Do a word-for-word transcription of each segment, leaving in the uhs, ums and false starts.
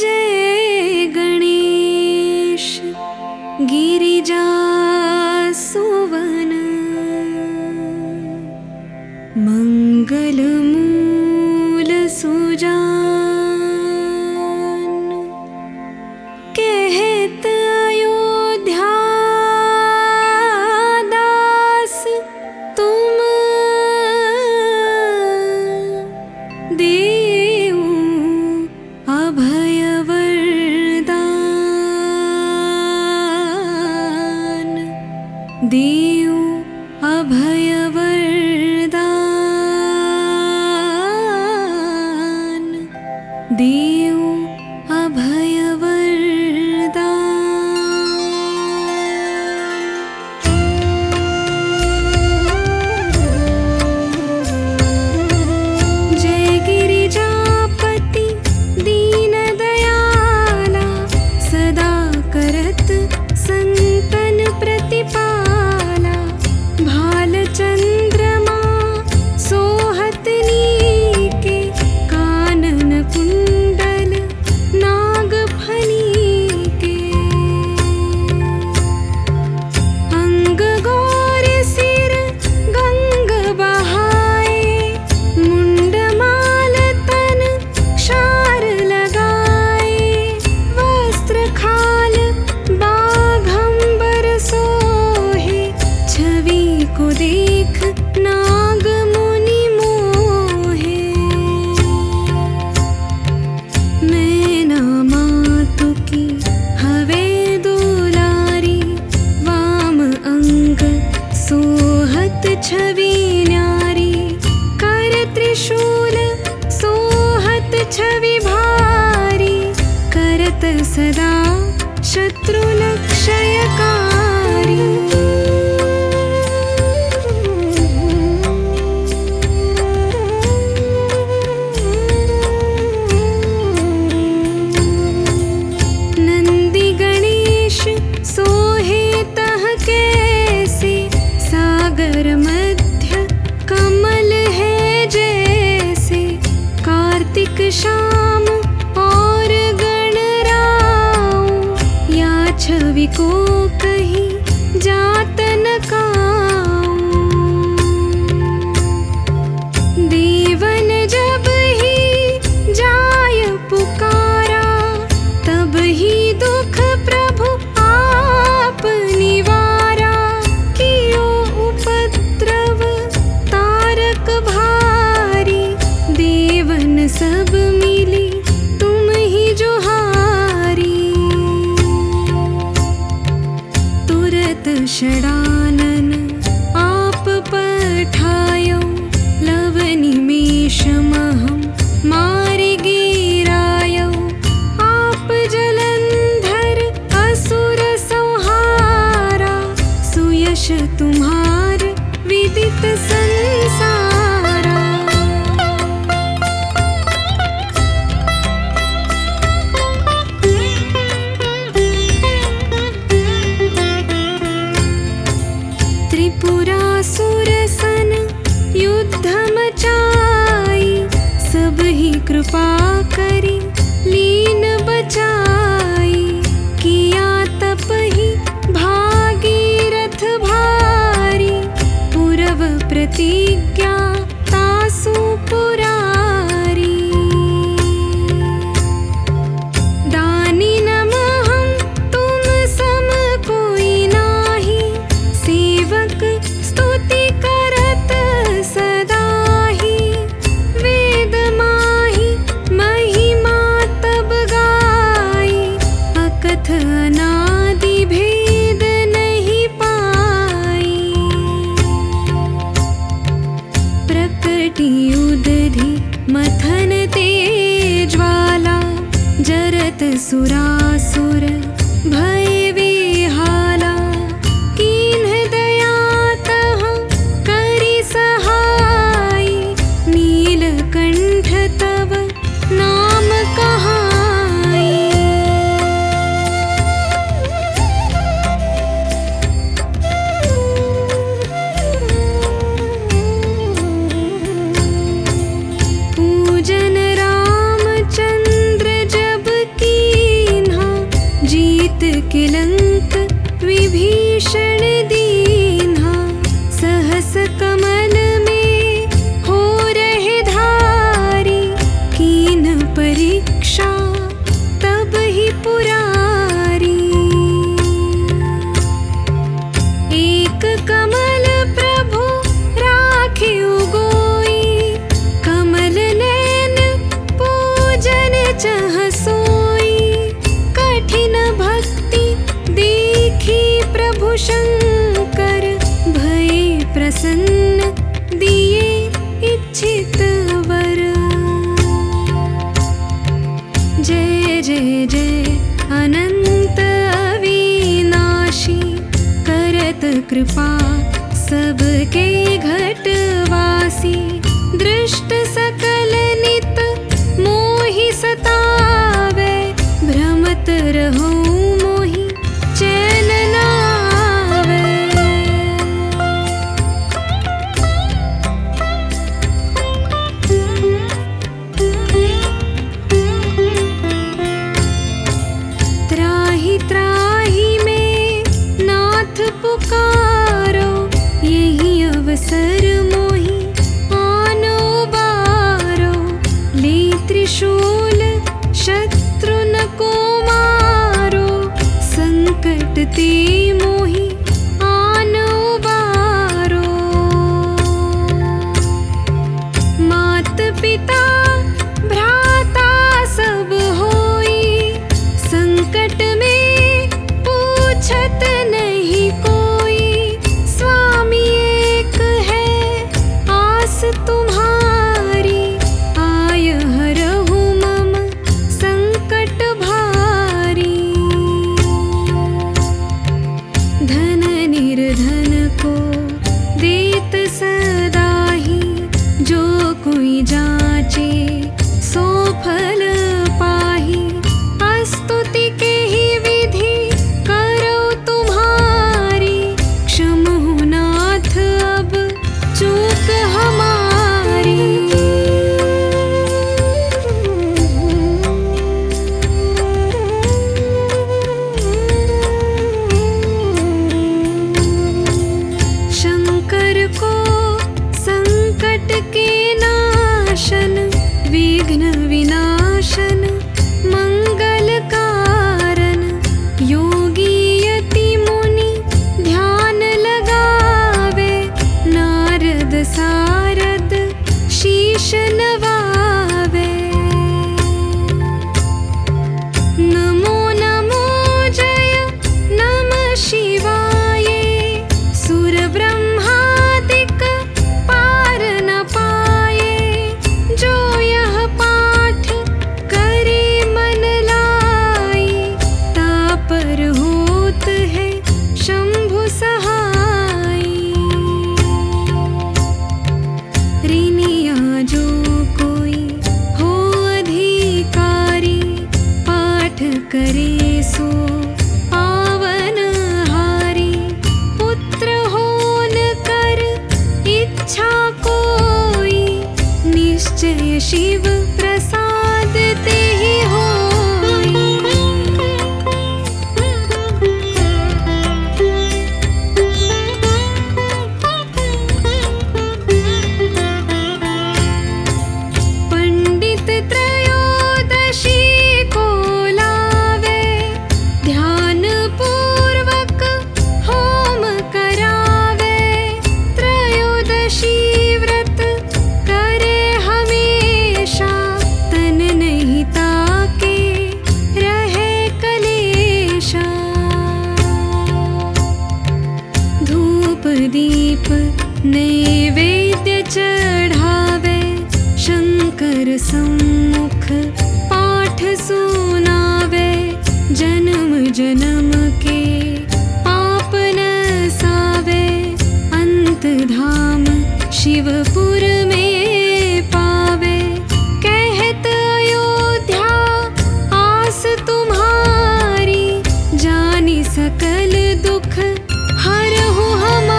जय गणेश गिरिजा सुवन मंगल मूल सुजान कहत अयोध्या दास तुम दे देव अभय वरदान देव अभय वरदान जय गिरिजापति दीन दयाला सदा करत संतन प्रतिपा छवि न्यारी कर त्रिशूल सोहत छवि भारी करत सदा शत्रुलक्षयकारी नंदी गणेश सोहे तह कैसे सागर श्याम और गणराव या छवि को कहीं जात न काऊं देवन जब ही जाय पुकारा तब ही दुख प्रभु आप निवारा कियो उपद्रव तारक भारी देवन सब षडानन आप पठायो लव निमेषमहं मारि गिरायो आप जलंधर असुर संहारा सुयश तुम्हार विदित संसार त्रिपुरासुरसन युद्ध मचाई सब ही कृपा करी लीन बचाई किया तप ही भागीरथ भारी पूर्व प्रतिज्ञा तासु पुरारी अनादि भेद नहीं पाई प्रकटि उदधि मथन ते ज्वाला जरत सुरासुर भय विहाला कीन दया तह करि सहाय नीलकंठ तव नाम कहा जन रामचंद्र जब की कृपा सबके घटवासी दृष्ट सकल नित मोहि सतावे भ्रमत रहो मोहि चैन न आवे। त्राहि त्राहि में नाथ पुकार अवसर मोहि आनो बारो ले त्रिशूल शत्रु न को मारो संकट ते मोहि आनो बारो। मात पिता भ्राता सब होई संकट में पूछत नहीं कोई स्वामी तुम्हारी आय हरहु मम संकट भारी। धन निर्धन को देत सदाही जो कोई जाचे सो फल पाही अस्तुति के ही विधि करो तुम्हारी क्षमहु नाथ अब चूक हमारी। शिव प्रसाद ते ही होई। पंडित त्रयोदशी को लावे ध्यान पूर्वक होम करावे त्रयोदशी व्रत करे दीप नैवेद्य चढ़ावे शंकर सम्मुख पाठ सुनावे जन्म जन्म के पाप नसावे अंत धाम शिवपुर में पावे कहत अयोध्या आस तुम्हारी जानी सकल दुख हरहु हमारी।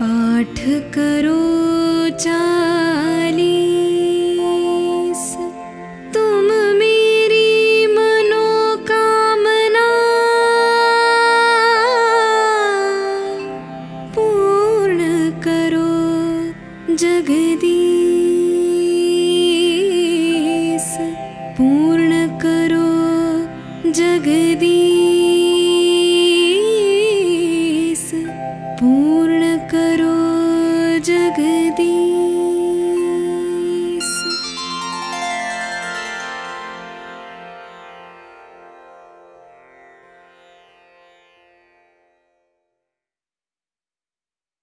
पाठ करो चालीस तुम मेरी मनोकामना पूर्ण करो। जगदी।